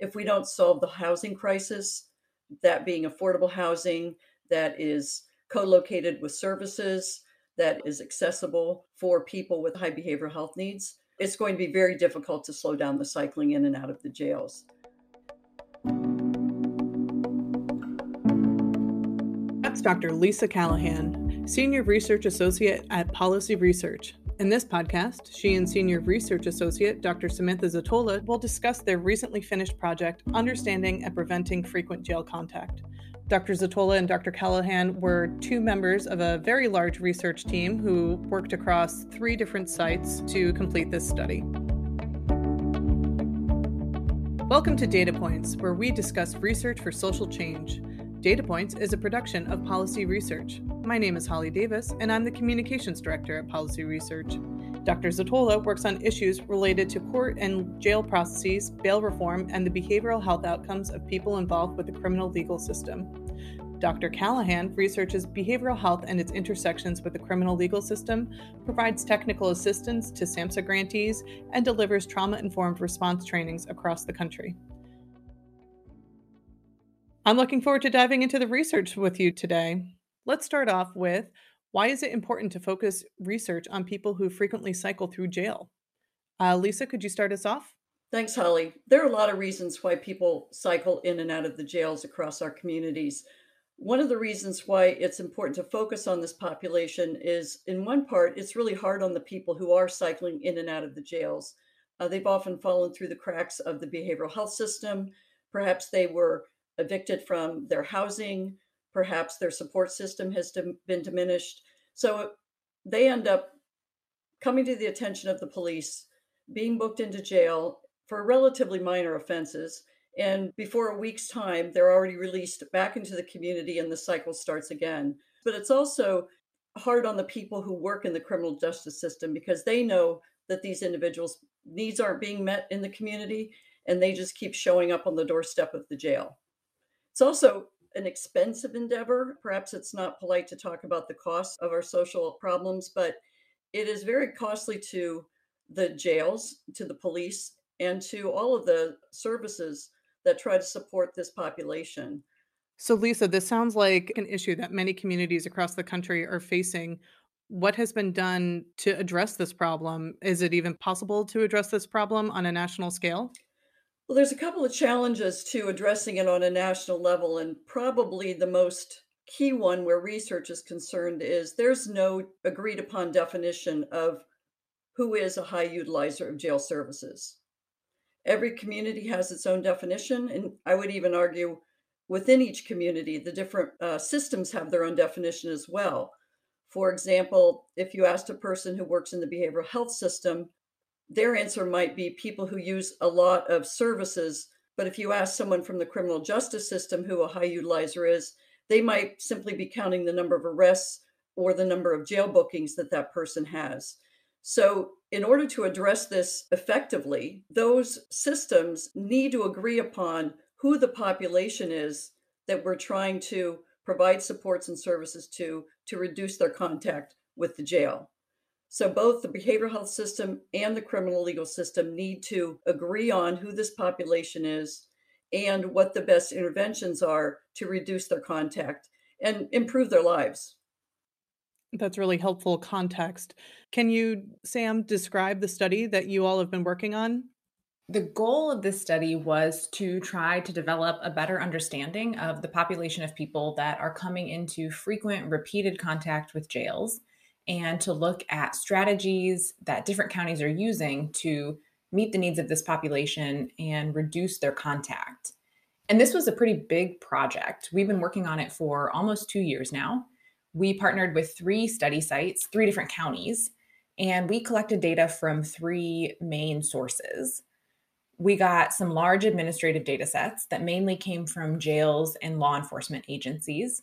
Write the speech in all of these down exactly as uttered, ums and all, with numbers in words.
if we don't solve the housing crisis, that being affordable housing that is co-located with services, that is accessible for people with high behavioral health needs, it's going to be very difficult to slow down the cycling in and out of the jails. That's Doctor Lisa Callahan, Senior Research Associate at Policy Research. In this podcast, she and Senior Research Associate Doctor Samantha Zottola will discuss their recently finished project, Understanding and Preventing Frequent Jail Contact. Doctor Zottola and Doctor Callahan were two members of a very large research team who worked across three different sites to complete this study. Welcome to Data Points, where we discuss research for social change. Data Points is a production of Policy Research. My name is Holly Davis, and I'm the Communications Director at Policy Research. Doctor Zottola works on issues related to court and jail processes, bail reform, and the behavioral health outcomes of people involved with the criminal legal system. Doctor Callahan researches behavioral health and its intersections with the criminal legal system, provides technical assistance to SAMHSA grantees, and delivers trauma-informed response trainings across the country. I'm looking forward to diving into the research with you today. Let's start off with, why is it important to focus research on people who frequently cycle through jail? Uh, Lisa, could you start us off? Thanks, Holly. There are a lot of reasons why people cycle in and out of the jails across our communities. One of the reasons why it's important to focus on this population is, in one part, it's really hard on the people who are cycling in and out of the jails. Uh, they've often fallen through the cracks of the behavioral health system. Perhaps they were evicted from their housing. Perhaps their support system has been diminished. So they end up coming to the attention of the police, being booked into jail for relatively minor offenses. And before a week's time, they're already released back into the community and the cycle starts again. But it's also hard on the people who work in the criminal justice system because they know that these individuals' needs aren't being met in the community and they just keep showing up on the doorstep of the jail. It's also an expensive endeavor. Perhaps it's not polite to talk about the cost of our social problems, but it is very costly to the jails, to the police, and to all of the services that try to support this population. So, Lisa, this sounds like an issue that many communities across the country are facing. What has been done to address this problem? Is it even possible to address this problem on a national scale? Well, there's a couple of challenges to addressing it on a national level, and probably the most key one where research is concerned is there's no agreed upon definition of who is a high utilizer of jail services. Every community has its own definition, and I would even argue within each community, the different uh, systems have their own definition as well. For example, if you asked a person who works in the behavioral health system, their answer might be people who use a lot of services, but if you ask someone from the criminal justice system who a high utilizer is, they might simply be counting the number of arrests or the number of jail bookings that that person has. So in order to address this effectively, those systems need to agree upon who the population is that we're trying to provide supports and services to, to reduce their contact with the jail. So both the behavioral health system and the criminal legal system need to agree on who this population is and what the best interventions are to reduce their contact and improve their lives. That's really helpful context. Can you, Sam, describe the study that you all have been working on? The goal of this study was to try to develop a better understanding of the population of people that are coming into frequent, repeated contact with jails, and to look at strategies that different counties are using to meet the needs of this population and reduce their contact. And this was a pretty big project. We've been working on it for almost two years now. We partnered with three study sites, three different counties, and we collected data from three main sources. We got some large administrative data sets that mainly came from jails and law enforcement agencies.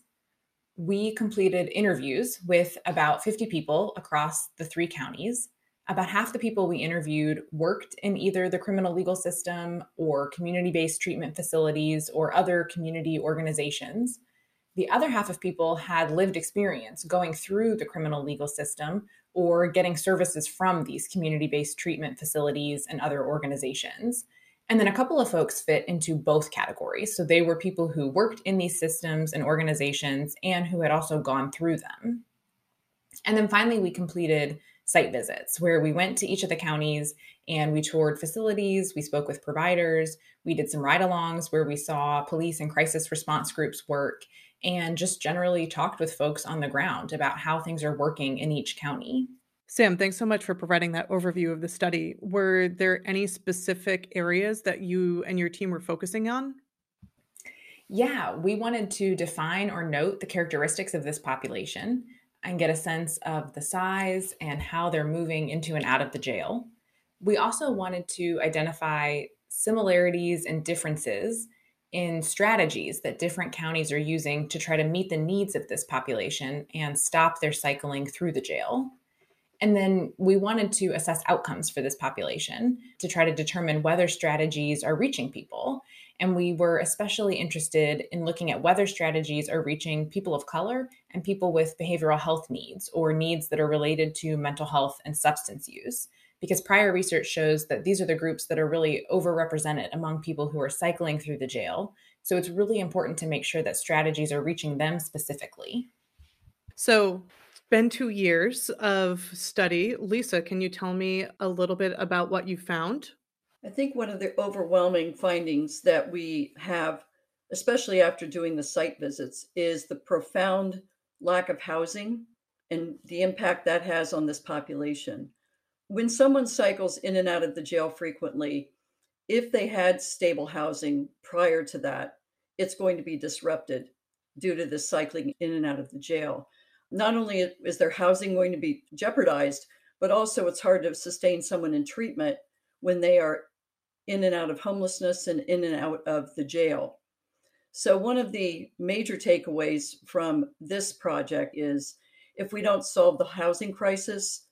We completed interviews with about fifty people across the three counties. About half the people we interviewed worked in either the criminal legal system or community-based treatment facilities or other community organizations. The other half of people had lived experience going through the criminal legal system or getting services from these community-based treatment facilities and other organizations. And then a couple of folks fit into both categories. So they were people who worked in these systems and organizations and who had also gone through them. And then finally, we completed site visits where we went to each of the counties and we toured facilities, we spoke with providers, we did some ride-alongs where we saw police and crisis response groups work, and just generally talked with folks on the ground about how things are working in each county. Sam, thanks so much for providing that overview of the study. Were there any specific areas that you and your team were focusing on? Yeah, we wanted to define or note the characteristics of this population and get a sense of the size and how they're moving into and out of the jail. We also wanted to identify similarities and differences in strategies that different counties are using to try to meet the needs of this population and stop their cycling through the jail. And then we wanted to assess outcomes for this population to try to determine whether strategies are reaching people. And we were especially interested in looking at whether strategies are reaching people of color and people with behavioral health needs or needs that are related to mental health and substance use, because prior research shows that these are the groups that are really overrepresented among people who are cycling through the jail. So it's really important to make sure that strategies are reaching them specifically. So it's been two years of study. Lisa, can you tell me a little bit about what you found? I think one of the overwhelming findings that we have, especially after doing the site visits, is the profound lack of housing and the impact that has on this population. When someone cycles in and out of the jail frequently, if they had stable housing prior to that, it's going to be disrupted due to this cycling in and out of the jail. Not only is their housing going to be jeopardized, but also it's hard to sustain someone in treatment when they are in and out of homelessness and in and out of the jail. So one of the major takeaways from this project is if we don't solve the housing crisis,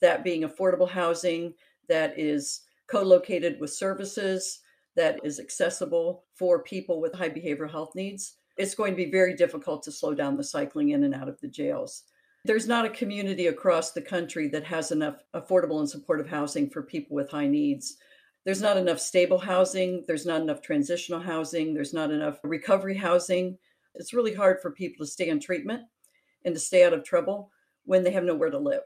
that being affordable housing that is co-located with services, that is accessible for people with high behavioral health needs, it's going to be very difficult to slow down the cycling in and out of the jails. There's not a community across the country that has enough affordable and supportive housing for people with high needs. There's not enough stable housing. There's not enough transitional housing. There's not enough recovery housing. It's really hard for people to stay in treatment and to stay out of trouble when they have nowhere to live.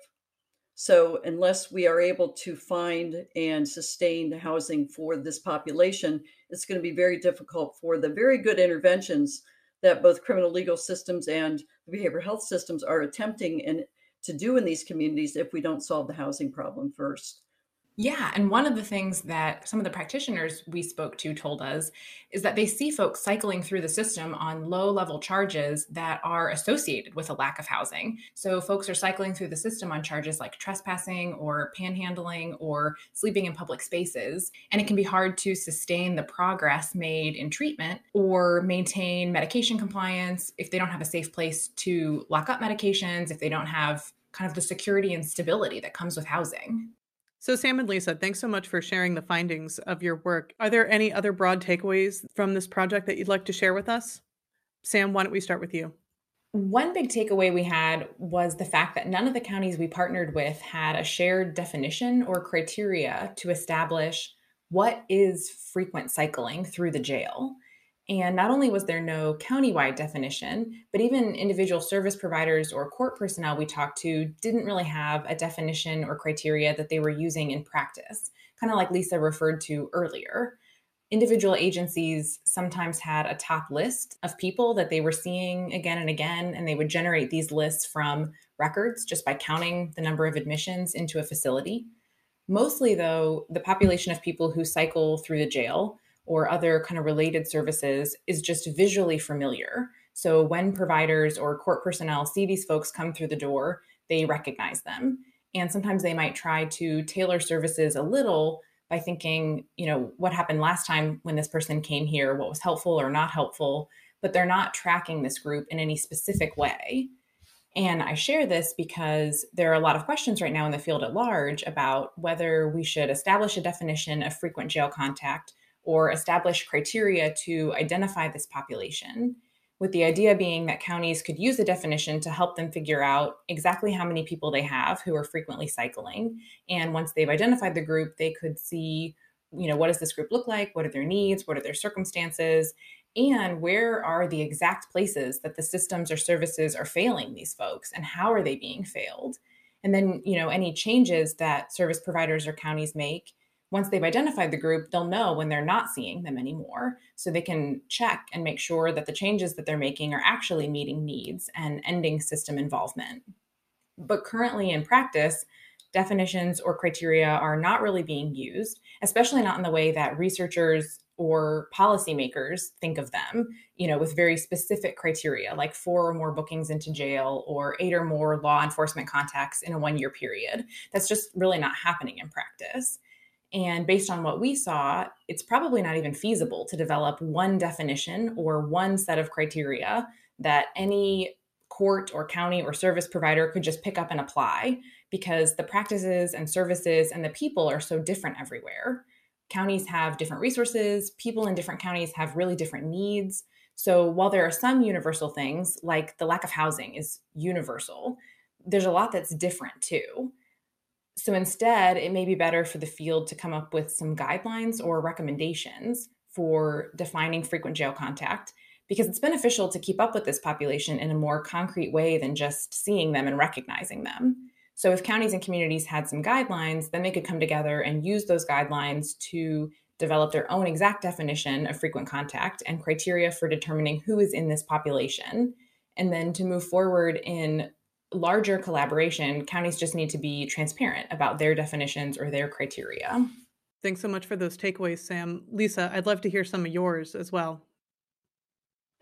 So unless we are able to find and sustain housing for this population, it's going to be very difficult for the very good interventions that both criminal legal systems and the behavioral health systems are attempting and to do in these communities if we don't solve the housing problem first. Yeah, and one of the things that some of the practitioners we spoke to told us is that they see folks cycling through the system on low-level charges that are associated with a lack of housing. So folks are cycling through the system on charges like trespassing or panhandling or sleeping in public spaces, and it can be hard to sustain the progress made in treatment or maintain medication compliance if they don't have a safe place to lock up medications, if they don't have kind of the security and stability that comes with housing. So Sam and Lisa, thanks so much for sharing the findings of your work. Are there any other broad takeaways from this project that you'd like to share with us? Sam, why don't we start with you? One big takeaway we had was the fact that none of the counties we partnered with had a shared definition or criteria to establish what is frequent cycling through the jail. And not only was there no countywide definition, but even individual service providers or court personnel we talked to didn't really have a definition or criteria that they were using in practice, kind of like Lisa referred to earlier. Individual agencies sometimes had a top list of people that they were seeing again and again, and they would generate these lists from records just by counting the number of admissions into a facility. Mostly, though, the population of people who cycle through the jail or other kind of related services is just visually familiar. So when providers or court personnel see these folks come through the door, they recognize them. And sometimes they might try to tailor services a little by thinking, you know, what happened last time when this person came here, what was helpful or not helpful, but they're not tracking this group in any specific way. And I share this because there are a lot of questions right now in the field at large about whether we should establish a definition of frequent jail contact or establish criteria to identify this population, with the idea being that counties could use a definition to help them figure out exactly how many people they have who are frequently cycling. And once they've identified the group, they could see you know, what does this group look like? What are their needs? What are their circumstances? And where are the exact places that the systems or services are failing these folks, and how are they being failed? And then, you know, any changes that service providers or counties make, once they've identified the group, they'll know when they're not seeing them anymore. So they can check and make sure that the changes that they're making are actually meeting needs and ending system involvement. But currently in practice, definitions or criteria are not really being used, especially not in the way that researchers or policymakers think of them, you know, with very specific criteria, like four or more bookings into jail or eight or more law enforcement contacts in a one-year period. That's just really not happening in practice. And based on what we saw, it's probably not even feasible to develop one definition or one set of criteria that any court or county or service provider could just pick up and apply, because the practices and services and the people are so different everywhere. Counties have different resources, people in different counties have really different needs. So while there are some universal things, like the lack of housing is universal, there's a lot that's different too. So instead, it may be better for the field to come up with some guidelines or recommendations for defining frequent jail contact, because it's beneficial to keep up with this population in a more concrete way than just seeing them and recognizing them. So if counties and communities had some guidelines, then they could come together and use those guidelines to develop their own exact definition of frequent contact and criteria for determining who is in this population, and then to move forward in larger collaboration. Counties just need to be transparent about their definitions or their criteria. Thanks so much for those takeaways, Sam. Lisa, I'd love to hear some of yours as well.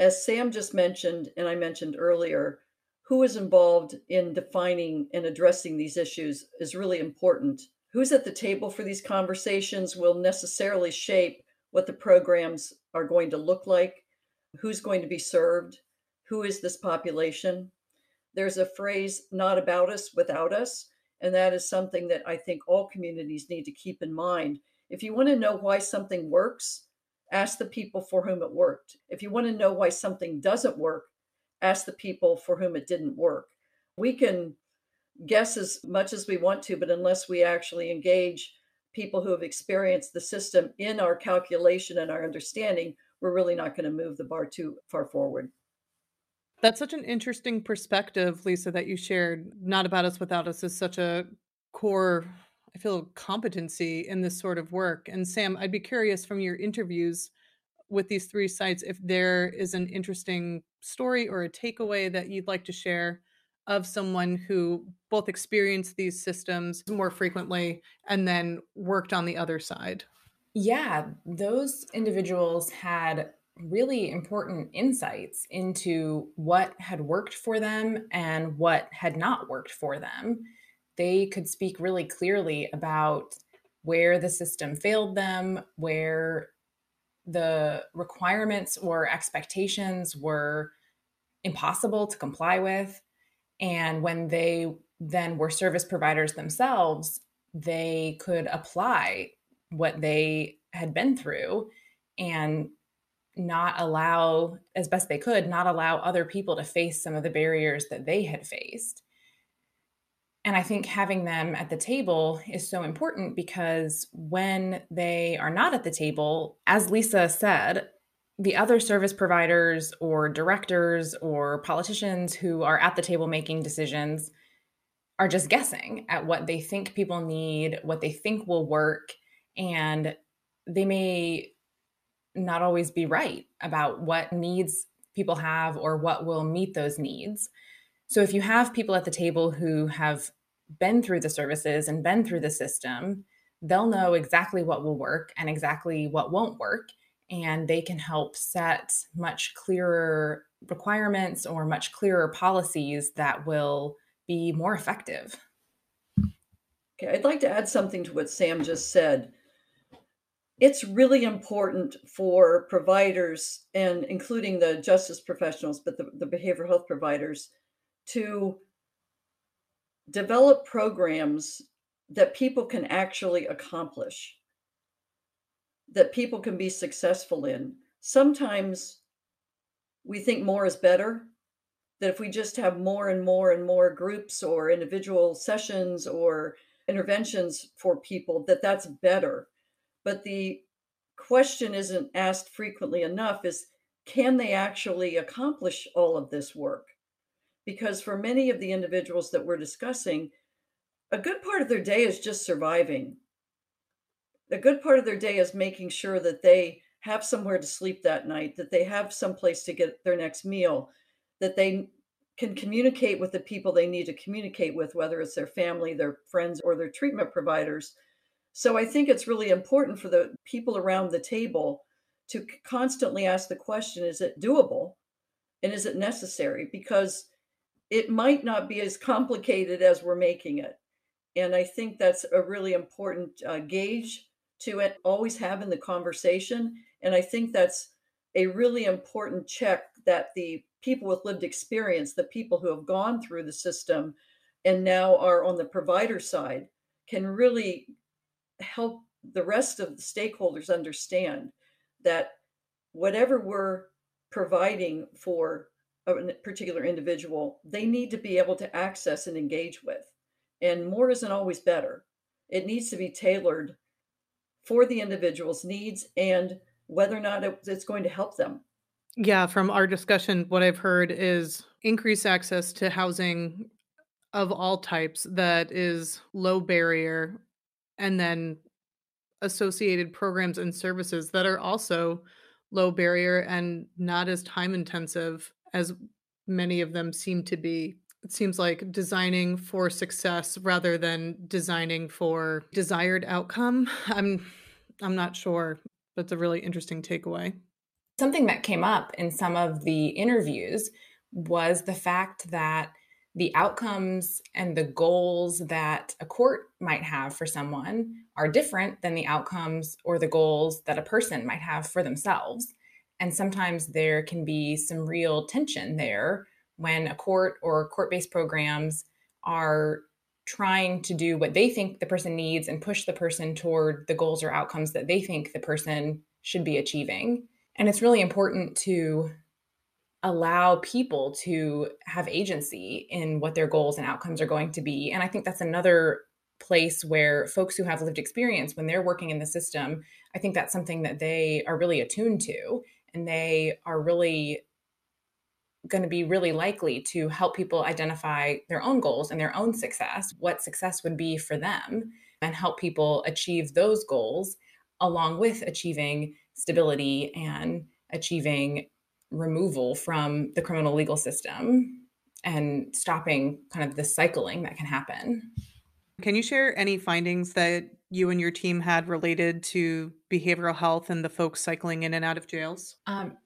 As Sam just mentioned, and I mentioned earlier, who is involved in defining and addressing these issues is really important. Who's at the table for these conversations will necessarily shape what the programs are going to look like, who's going to be served, who is this population. There's a phrase, not about us, without us. And that is something that I think all communities need to keep in mind. If you want to know why something works, ask the people for whom it worked. If you want to know why something doesn't work, ask the people for whom it didn't work. We can guess as much as we want to, but unless we actually engage people who have experienced the system in our calculation and our understanding, we're really not going to move the bar too far forward. That's such an interesting perspective, Lisa, that you shared. Not about us, without us is such a core, I feel, competency in this sort of work. And Sam, I'd be curious from your interviews with these three sites, if there is an interesting story or a takeaway that you'd like to share of someone who both experienced these systems more frequently and then worked on the other side. Yeah, those individuals had really important insights into what had worked for them and what had not worked for them. They could speak really clearly about where the system failed them, where the requirements or expectations were impossible to comply with. And when they then were service providers themselves, they could apply what they had been through and not allow, as best they could, not allow other people to face some of the barriers that they had faced. And I think having them at the table is so important, because when they are not at the table, as Lisa said, the other service providers or directors or politicians who are at the table making decisions are just guessing at what they think people need, what they think will work, and they may not always be right about what needs people have or what will meet those needs. So if you have people at the table who have been through the services and been through the system, they'll know exactly what will work and exactly what won't work. And they can help set much clearer requirements or much clearer policies that will be more effective. Okay, I'd like to add something to what Sam just said. It's really important for providers, and including the justice professionals, but the, the behavioral health providers, to develop programs that people can actually accomplish, that people can be successful in. Sometimes we think more is better, that if we just have more and more and more groups or individual sessions or interventions for people, that that's better. but the question isn't asked frequently enough is, can they actually accomplish all of this work? Because for many of the individuals that we're discussing, a good part of their day is just surviving. A good part of their day is making sure that they have somewhere to sleep that night, that they have someplace to get their next meal, that they can communicate with the people they need to communicate with, whether it's their family, their friends, or their treatment providers. So I think it's really important for the people around the table to constantly ask the question, is it doable and is it necessary? Because it might not be as complicated as we're making it. And I think that's a really important uh, gauge to it, always have in the conversation. And I think that's a really important check that the people with lived experience, the people who have gone through the system and now are on the provider side, can really help the rest of the stakeholders understand that whatever we're providing for a particular individual, they need to be able to access and engage with. And more isn't always better. It needs to be tailored for the individual's needs and whether or not it's going to help them. Yeah, from our discussion, what I've heard is increased access to housing of all types that is low barrier, and then associated programs and services that are also low barrier and not as time intensive as many of them seem to be. It seems like designing for success rather than designing for desired outcome. I'm I'm not sure, but it's a really interesting takeaway. Something that came up in some of the interviews was the fact that the outcomes and the goals that a court might have for someone are different than the outcomes or the goals that a person might have for themselves. And sometimes there can be some real tension there when a court or court-based programs are trying to do what they think the person needs and push the person toward the goals or outcomes that they think the person should be achieving. And it's really important to allow people to have agency in what their goals and outcomes are going to be. And I think that's another place where folks who have lived experience, when they're working in the system, I think that's something that they are really attuned to, and they are really going to be really likely to help people identify their own goals and their own success, what success would be for them, and help people achieve those goals along with achieving stability and achieving removal from the criminal legal system and stopping kind of the cycling that can happen. Can you share any findings that you and your team had related to behavioral health and the folks cycling in and out of jails? Um,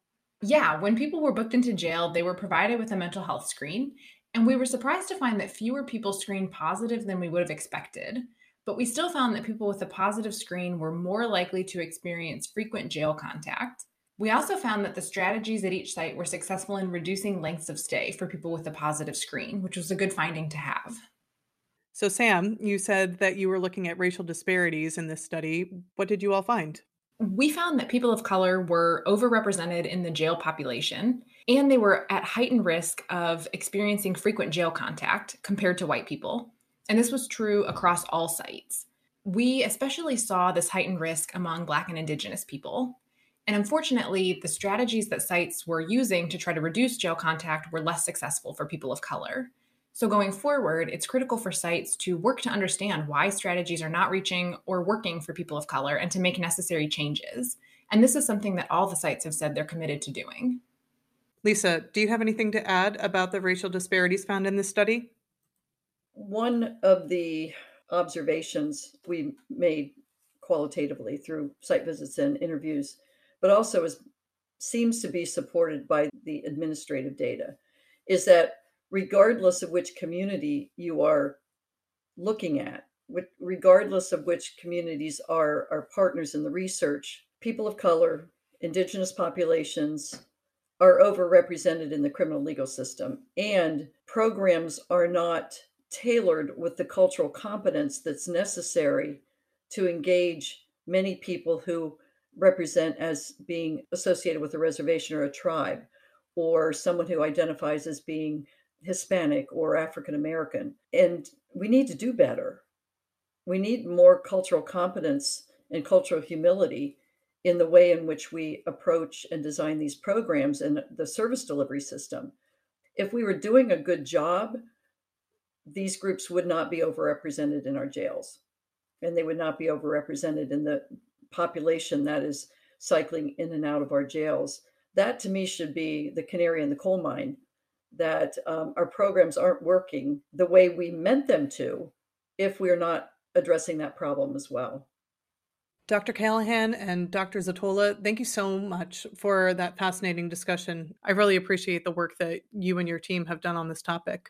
yeah, when people were booked into jail, they were provided with a mental health screen, and we were surprised to find that fewer people screened positive than we would have expected. But we still found that people with a positive screen were more likely to experience frequent jail contact. We also found that the strategies at each site were successful in reducing lengths of stay for people with a positive screen, which was a good finding to have. So Sam, you said that you were looking at racial disparities in this study. What did you all find? We found that people of color were overrepresented in the jail population, and they were at heightened risk of experiencing frequent jail contact compared to white people. And this was true across all sites. We especially saw this heightened risk among Black and Indigenous people. And unfortunately, the strategies that sites were using to try to reduce jail contact were less successful for people of color. So going forward, it's critical for sites to work to understand why strategies are not reaching or working for people of color and to make necessary changes. And this is something that all the sites have said they're committed to doing. Lisa, do you have anything to add about the racial disparities found in this study? One of the observations we made qualitatively through site visits and interviews, but also is, seems to be supported by the administrative data, is that regardless of which community you are looking at, which, regardless of which communities are our partners in the research, people of color, Indigenous populations are overrepresented in the criminal legal system, and programs are not tailored with the cultural competence that's necessary to engage many people who represent as being associated with a reservation or a tribe, or someone who identifies as being Hispanic or African American. And we need to do better. We need more cultural competence and cultural humility in the way in which we approach and design these programs and the service delivery system. If we were doing a good job, these groups would not be overrepresented in our jails, and they would not be overrepresented in the population that is cycling in and out of our jails. That to me should be the canary in the coal mine, that um, our programs aren't working the way we meant them to if we're not addressing that problem as well. Doctor Callahan and Doctor Zottola, thank you so much for that fascinating discussion. I really appreciate the work that you and your team have done on this topic.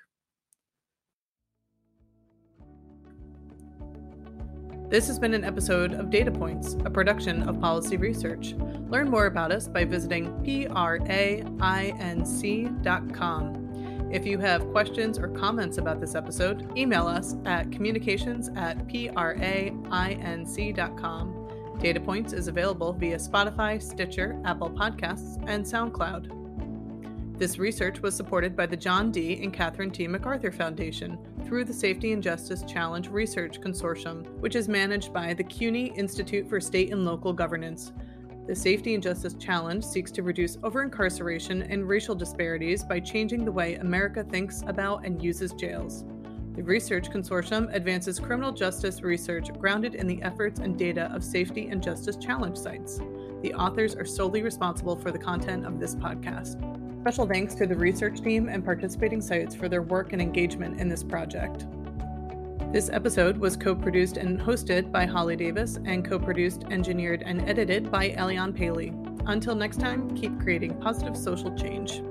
This has been an episode of Data Points, a production of Policy Research. Learn more about us by visiting P R A I N C dot com. If you have questions or comments about this episode, email us at communications at P R A I N C dot com. Data Points is available via Spotify, Stitcher, Apple Podcasts, and SoundCloud. This research was supported by the John D. and Catherine T. MacArthur Foundation, through the Safety and Justice Challenge Research Consortium, which is managed by the C U N Y Institute for State and Local Governance. The Safety and Justice Challenge seeks to reduce over-incarceration and racial disparities by changing the way America thinks about and uses jails. The Research Consortium advances criminal justice research grounded in the efforts and data of Safety and Justice Challenge sites. The authors are solely responsible for the content of this podcast. Special thanks to the research team and participating sites for their work and engagement in this project. This episode was co-produced and hosted by Holly Davis and co-produced, engineered, and edited by Elianne Paley. Until next time, keep creating positive social change.